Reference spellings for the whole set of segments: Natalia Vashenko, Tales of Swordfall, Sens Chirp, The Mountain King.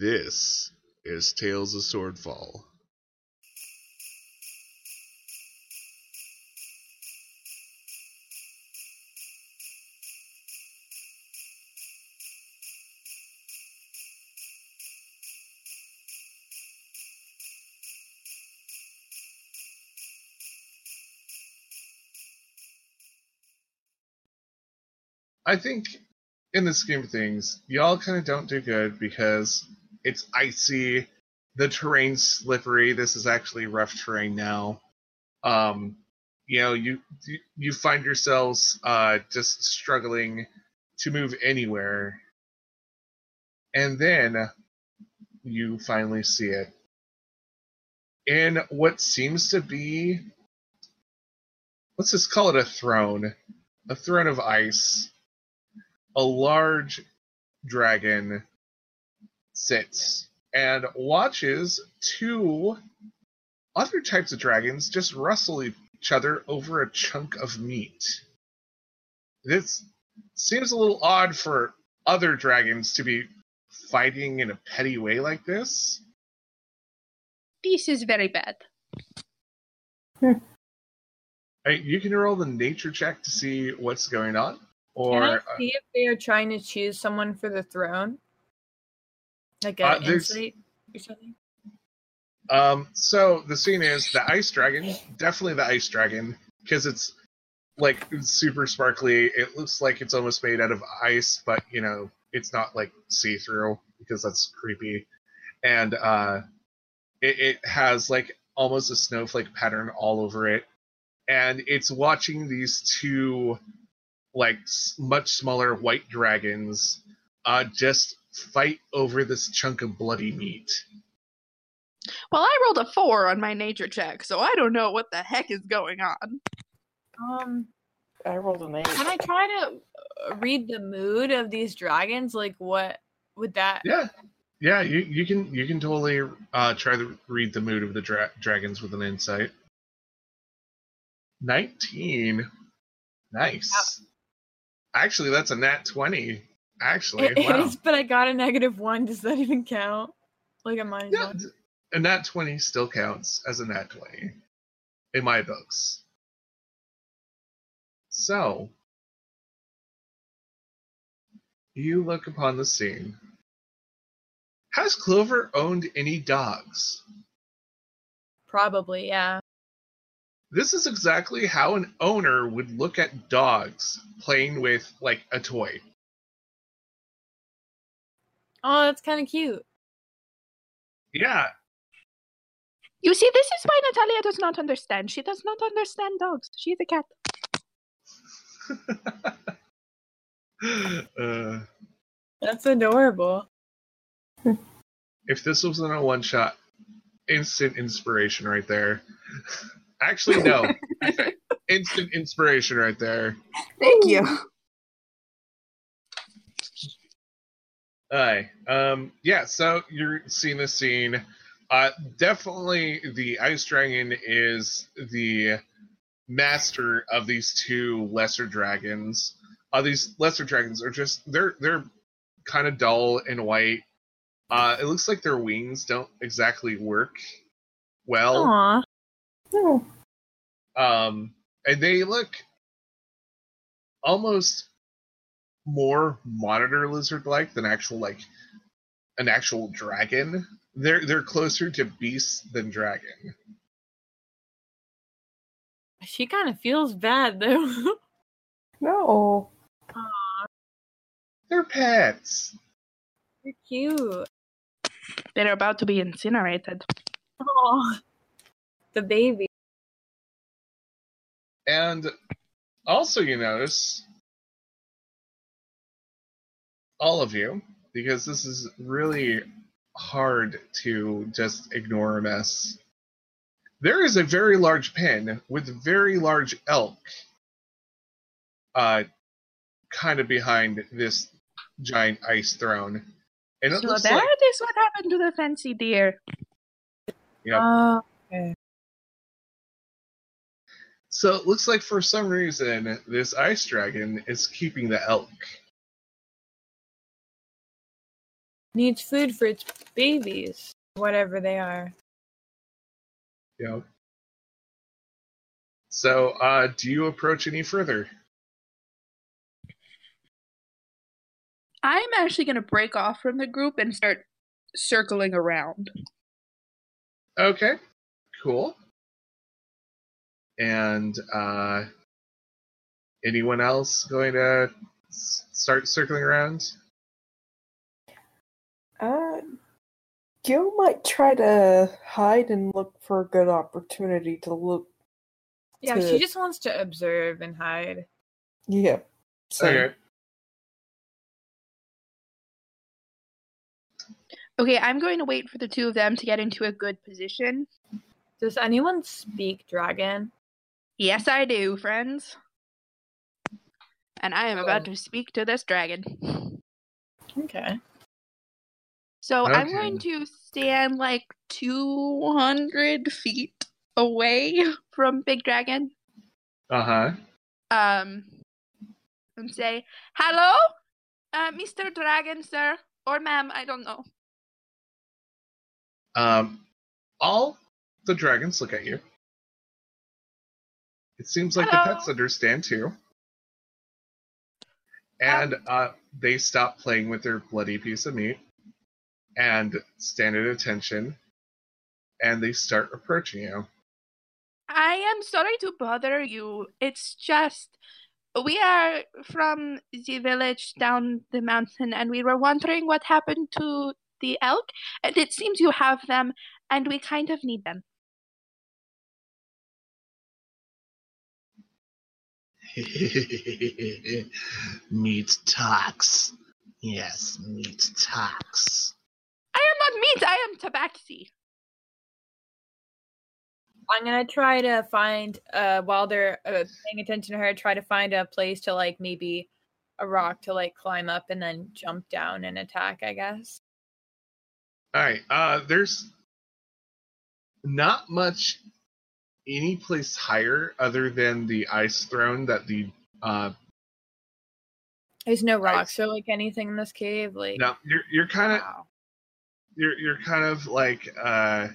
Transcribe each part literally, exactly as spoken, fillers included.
This is Tales of Swordfall. I think in the scheme of things, y'all kind of don't do good because it's icy, the terrain's slippery. This is actually rough terrain now. Um, you know, you you find yourselves uh, just struggling to move anywhere, and then you finally see it in what seems to be, let's just call it a throne, a throne of ice. A large dragon sits and watches two other types of dragons just wrestle each other over a chunk of meat. This seems a little odd for other dragons to be fighting in a petty way like this. This is very bad. Hmm. Right, you can roll the nature check to see what's going on. Or, Can I see if they are trying to choose someone for the throne? Like an uh, insight or something? Um, so the scene is the ice dragon, definitely the ice dragon, because it's like super sparkly. It looks like it's almost made out of ice, but you know, it's not like see-through because that's creepy. And uh, it, it has like almost a snowflake pattern all over it. And it's watching these two like much smaller white dragons uh, just fight over this chunk of bloody meat. Well, I rolled a four on my nature check, so I don't know what the heck is going on. Um, I rolled an eight. Can I try to read the mood of these dragons? Like, what would that... Yeah, yeah, you, you can you can totally uh, try to read the mood of the dra- dragons with an insight. nineteen. Nice. Wow. Actually, that's a nat twenty. Actually, it, wow. It is, but I got a negative one. Does that even count? Like a minus yeah, one? A nat twenty still counts as a nat twenty in my books. So, you look upon the scene. Has Clover owned any dogs? Probably, yeah. This is exactly how an owner would look at dogs playing with, like, a toy. Oh, that's kind of cute. Yeah. You see, this is why Natalia does not understand. She does not understand dogs. She's a cat. uh, that's adorable. If this wasn't a one-shot, instant inspiration right there. Actually, no. Instant inspiration right there. Thank you. Hi. Um, yeah, so you're seeing this scene. Uh, definitely the ice dragon is the master of these two lesser dragons. Uh, these lesser dragons are just, they're they're kind of dull and white. Uh, it looks like their wings don't exactly work well. Aww. Oh. Um, and they look almost more monitor lizard-like than actual, like an actual dragon. They're they're closer to beast than dragon. She kind of feels bad though. No. Aww. They're pets. They're cute. They're about to be incinerated. Aww. The baby. And also you notice, all of you, because this is really hard to just ignore a mess, there is a very large pin with very large elk uh, kind of behind this giant ice throne. And it so looks that like, is what happened to the fancy deer. Yep. Uh, okay. So it looks like for some reason, this ice dragon is keeping the elk. needs food for its babies, whatever they are. Yeah. So, uh, do you approach any further? I'm actually going to break off from the group and start circling around. Okay, cool. And uh, anyone else going to s- start circling around? Uh, Gil might try to hide and look for a good opportunity to look. Yeah, to... she just wants to observe and hide. Yeah. So. Okay. Okay, I'm going to wait for the two of them to get into a good position. Does anyone speak dragon? Yes, I do, friends. And I am oh. about to speak to this dragon. Okay. So okay. I'm going to stand like two hundred feet away from Big Dragon. Uh-huh. Um, and say, hello, uh, Mister Dragon, sir, or ma'am, I don't know. Um, all the dragons look at you. It seems like Hello. The pets understand too. And um, uh, they stop playing with their bloody piece of meat and stand at attention, and they start approaching you. I am sorry to bother you. It's just we are from the village down the mountain, and we were wondering what happened to the elk, and it seems you have them, and we kind of need them. Meat talks. Yes, meat talks. I am not meat, I am tabaxi. I'm gonna try to find, uh, while they're uh, paying attention to her, try to find a place to, like, maybe a rock to, like, climb up and then jump down and attack, I guess. Alright, uh, there's not much any place higher other than the ice throne that the, uh... There's no rocks or, like, anything in this cave, like... No, you're, you're kind of... Wow. You're, you're kind of, like, uh...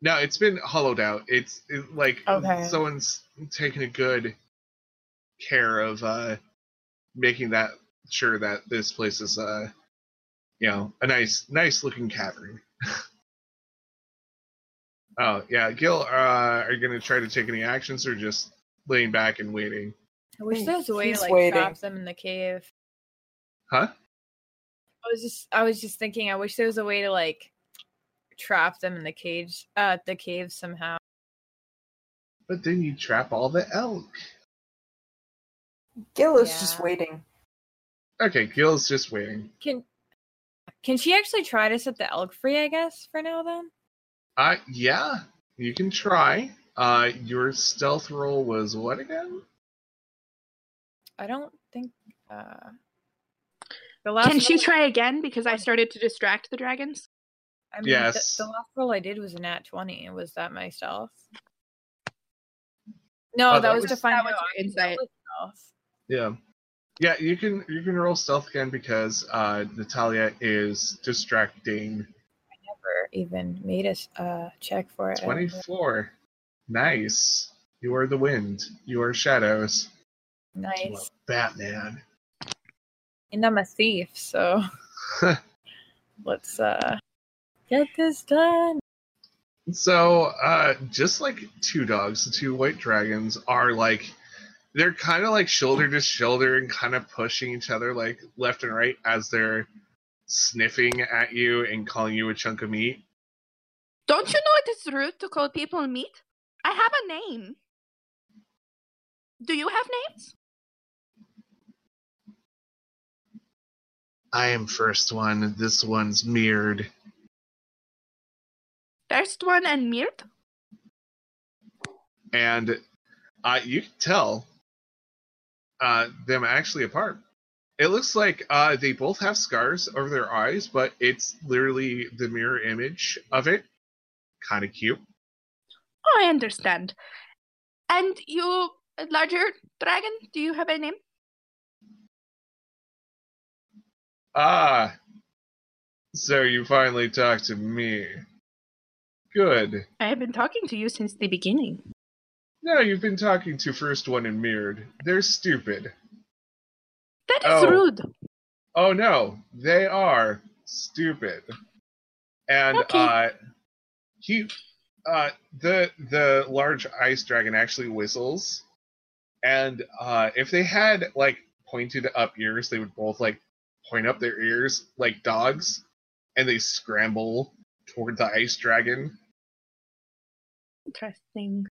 No, it's been hollowed out. It's, it, like, okay. Someone's taken a good care of, uh, making that sure that this place is, uh... You know, a nice, nice looking cavern. Oh, yeah. Gil, uh, are you going to try to take any actions or just laying back and waiting? I wish there was a way He's to, like, waiting. trap them in the cave. Huh? I was just I was just thinking, I wish there was a way to, like, trap them in the cage, uh, the cave somehow. But then you trap all the elk. Gil is yeah. just waiting. Okay, Gil's just waiting. Can... Can she actually try to set the elk free, I guess, for now, then? Uh, yeah, you can try. Uh, your stealth roll was what again? I don't think... Uh... The last can she try again? Because I started to distract the dragons? I mean, yes. The, the last roll I did was a nat twenty. Was that my stealth? No, oh, that, that was to find out your insight. Yeah. Yeah, you can you can roll stealth again because uh, Natalia is distracting. I never even made a uh, check for it. twenty-four. Nice. You are the wind. You are shadows. Nice. You are Batman. And I'm a thief, so let's uh, get this done. So, uh, just like two dogs, the two white dragons are like. They're kind of like shoulder to shoulder and kind of pushing each other like left and right as they're sniffing at you and calling you a chunk of meat. Don't you know it is rude to call people meat? I have a name. Do you have names? I am first one. This one's Meared. First one and Meared? And uh, you can tell. Uh, them actually apart. It looks like uh, they both have scars over their eyes, but it's literally the mirror image of it. Kind of cute. Oh, I understand. And you, larger dragon, do you have a name? Ah, so you finally talked to me. Good. I have been talking to you since the beginning. No, you've been talking to First One and Mirrored. They're stupid. That is oh. rude. Oh no, they are stupid. And okay. uh, he, uh, the the large ice dragon actually whistles, and uh, if they had like pointed up ears, they would both like point up their ears like dogs, and they scramble toward the ice dragon. Interesting.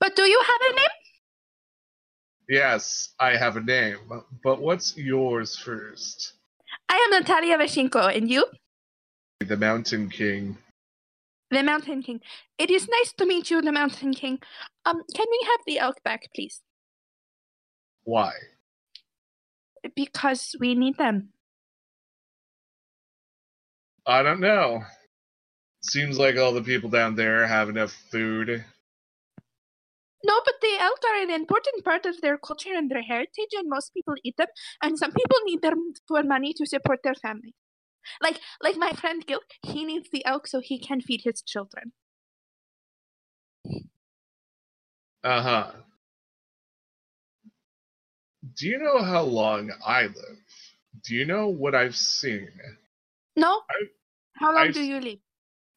But do you have a name? Yes, I have a name. But what's yours first? I am Natalia Vashenko, and you? The Mountain King. The Mountain King. It is nice to meet you, the Mountain King. Um, can we have the elk back, please? Why? Because we need them. I don't know. Seems like all the people down there have enough food. No, but the elk are an important part of their culture and their heritage, and most people eat them, and some people need them for money to support their family. Like like my friend Gil, he needs the elk so he can feed his children. Uh-huh. Do you know how long I live? Do you know what I've seen? No. I've, how long I've, do you live?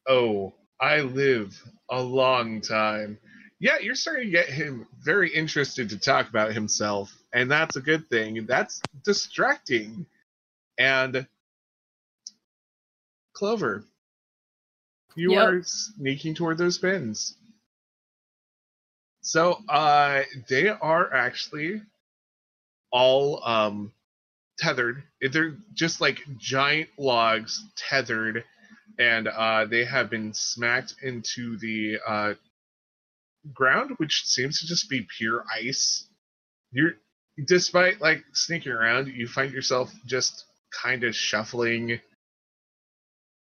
Oh, I live a long time. Yeah, you're starting to get him very interested to talk about himself, and that's a good thing. That's distracting. And Clover, you yep. are sneaking toward those bins. So uh, they are actually all um, tethered. They're just like giant logs tethered, and uh, they have been smacked into the uh, ground, which seems to just be pure ice. You're, despite like sneaking around, you find yourself just kind of shuffling,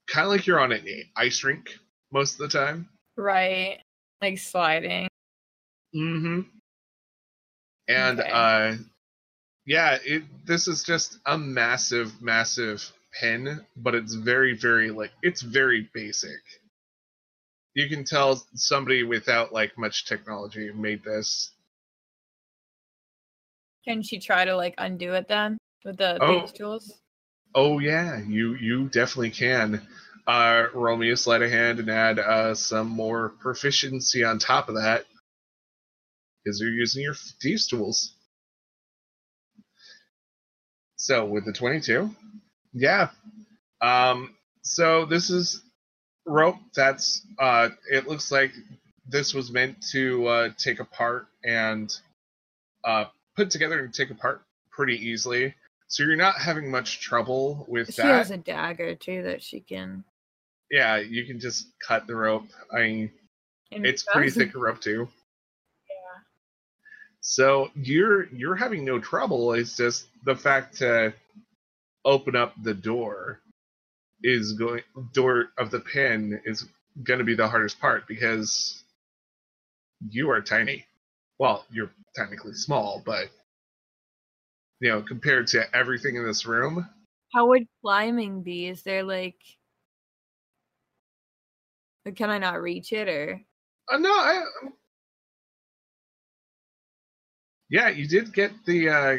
kind of like you're on an ice rink most of the time. Right, like sliding. Mm-hmm. And okay. uh, yeah, it, this is just a massive, massive pen, but it's very, very like it's very basic. You can tell somebody without, like, much technology made this. Can she try to, like, undo it then with the oh. base tools? Oh, yeah. You you definitely can. Uh, roll me a sleight of hand and add uh, some more proficiency on top of that. Because you're using your thieves' tools. So, with the twenty-two? Yeah. Um. So, this is... rope that's uh it looks like this was meant to uh take apart and uh put together and take apart pretty easily, so you're not having much trouble with she that. She has a dagger too that she can yeah you can just cut the rope. I mean, and it's it pretty thick rope too. Yeah, so you're you're having no trouble. It's just the fact to open up the door is going door of the pen is going to be the hardest part, because you are tiny. Well, you're technically small, but you know, compared to everything in this room. How would climbing be? Is there like, can I not reach it or? Uh, no, I. Yeah, you did get the uh,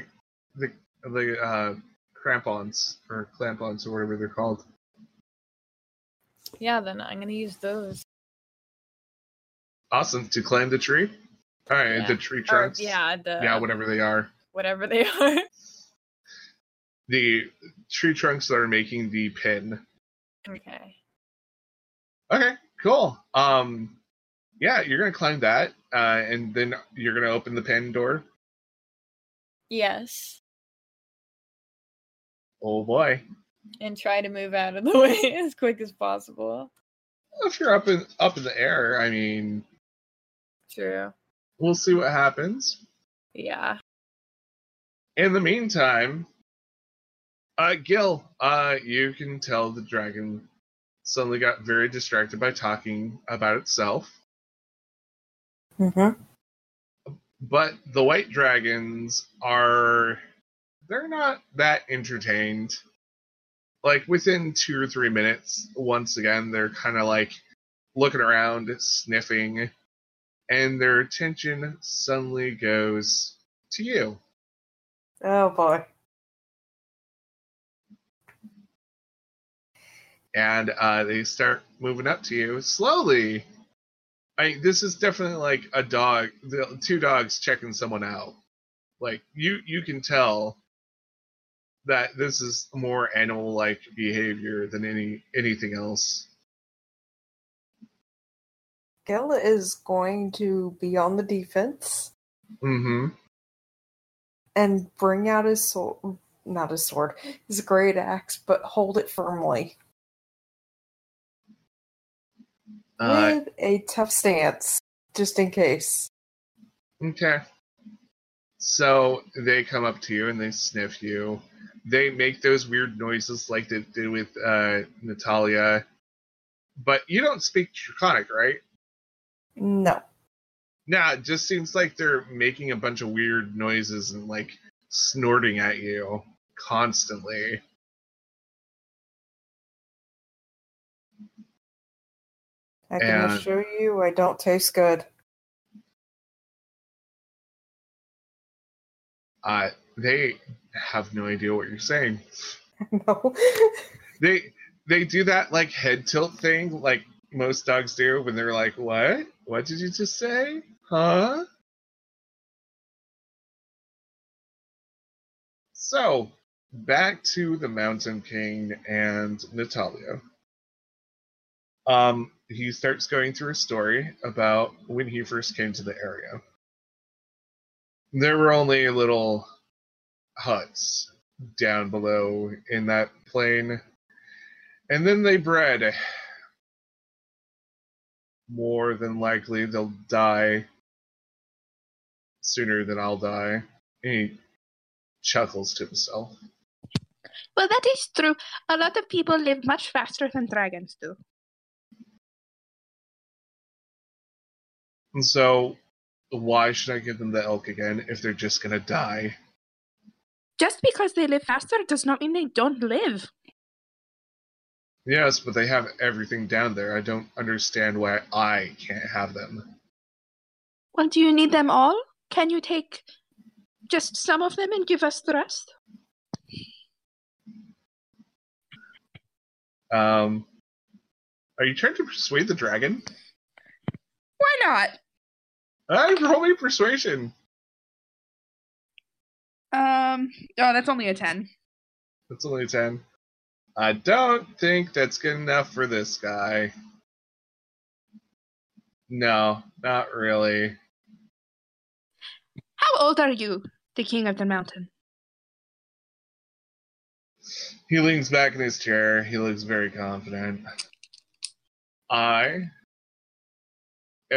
the the uh, crampons or clampons or whatever they're called. Yeah, then I'm going to use those. Awesome. To climb the tree? All right, yeah. The tree trunks. Or, yeah, the, yeah, whatever they are. Whatever they are. The tree trunks that are making the pin. Okay. Okay, cool. Um, yeah, you're going to climb that, uh, and then you're going to open the pin door? Yes. Oh, boy. And try to move out of the way as quick as possible. If you're up in up in the air, I mean... True. We'll see what happens. Yeah. In the meantime, uh, Gil, uh, you can tell the dragon suddenly got very distracted by talking about itself. Mm-hmm. But the white dragons are... They're not that entertained. like within two or three minutes, once again, they're kind of like looking around, sniffing, and their attention suddenly goes to you. Oh boy. And uh, they start moving up to you slowly. I mean, this is definitely like a dog, the, two dogs checking someone out. Like you, you can tell that this is more animal-like behavior than any anything else. Gela is going to be on the defense. Mm-hmm. And bring out his sword, not his sword, his great axe, but hold it firmly. Uh, With a tough stance, just in case. Okay. So they come up to you and they sniff you. They make those weird noises like they did with uh, Natalia. But you don't speak Draconic, right? No. Nah, it just seems like they're making a bunch of weird noises and, like, snorting at you constantly. I can and... assure you I don't taste good. Uh, they have no idea what you're saying. No. they they do that like head tilt thing like most dogs do when they're like, what? What did you just say? Huh? So, back to the Mountain King and Natalia. Um, he starts going through a story about when he first came to the area. There were only little huts down below in that plain. And then they bred. More than likely, they'll die sooner than I'll die. And he chuckles to himself. Well, that is true. A lot of people live much faster than dragons do. And so... why should I give them the elk again if they're just going to die? Just because they live faster does not mean they don't live. Yes, but they have everything down there. I don't understand why I can't have them. Well, do you need them all? Can you take just some of them and give us the rest? Um, are you trying to persuade the dragon? Why not? I roll me persuasion. Um. Oh, that's only a ten. That's only a ten. I don't think that's good enough for this guy. No, not really. How old are you, the king of the mountain? He leans back in his chair. He looks very confident. I...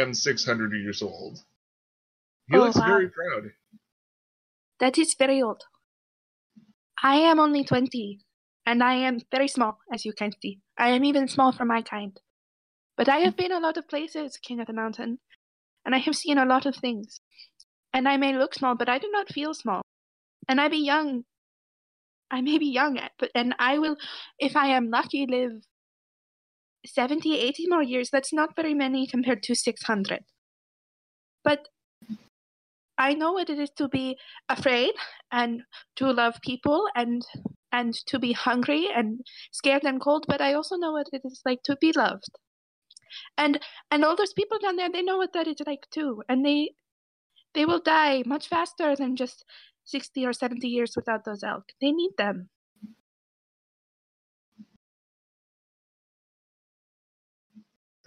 am six hundred years old. He oh, looks wow. very proud. That is very old. I am only twenty, and I am very small, as you can see. I am even small for my kind. But I have been a lot of places, King of the Mountain, and I have seen a lot of things. And I may look small, but I do not feel small. And I be young. I may be young, but and I will, if I am lucky, live seventy, eighty more years. That's not very many compared to six hundred. But I know what it is to be afraid and to love people and and to be hungry and scared and cold, but I also know what it is like to be loved. And and all those people down there, they know what that is like too. And they they will die much faster than just sixty or seventy years without those elk. They need them.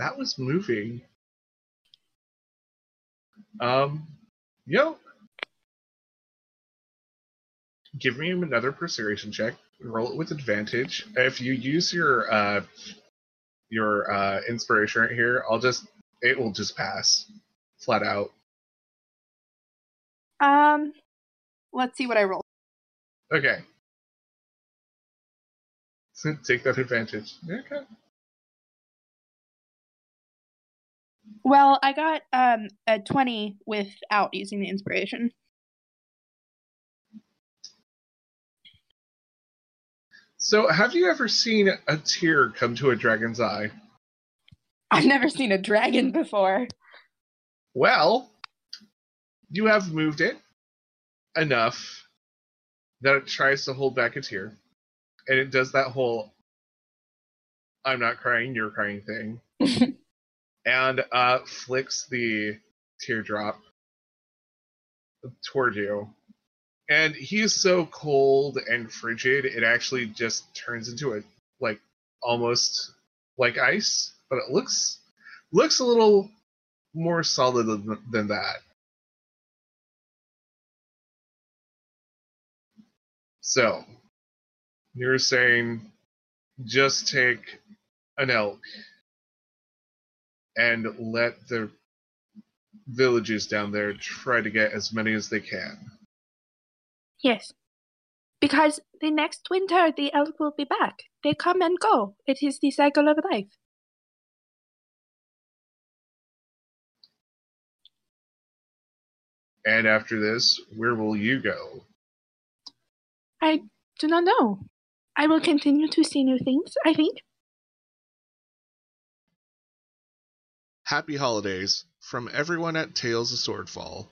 That was moving. Um, yo. Give me another persuasion check. Roll it with advantage. If you use your uh, your uh, inspiration right here, I'll just it will just pass flat out. Um, let's see what I roll. Okay. Take that advantage. Okay. Well, I got um, a twenty without using the inspiration. So, have you ever seen a tear come to a dragon's eye? I've never seen a dragon before. Well, you have moved it enough that it tries to hold back a tear. And it does that whole I'm not crying, you're crying thing. And uh, flicks the teardrop toward you. And he's so cold and frigid, it actually just turns into a, like, almost like ice, but it looks looks a little more solid than, than that. So, you're saying just take an elk and let the villagers down there try to get as many as they can. Yes, because the next winter the elk will be back. They come and go. It is the cycle of life. And after this, where will you go? I do not know. I will continue to see new things, I think. Happy holidays from everyone at Tales of Swordfall.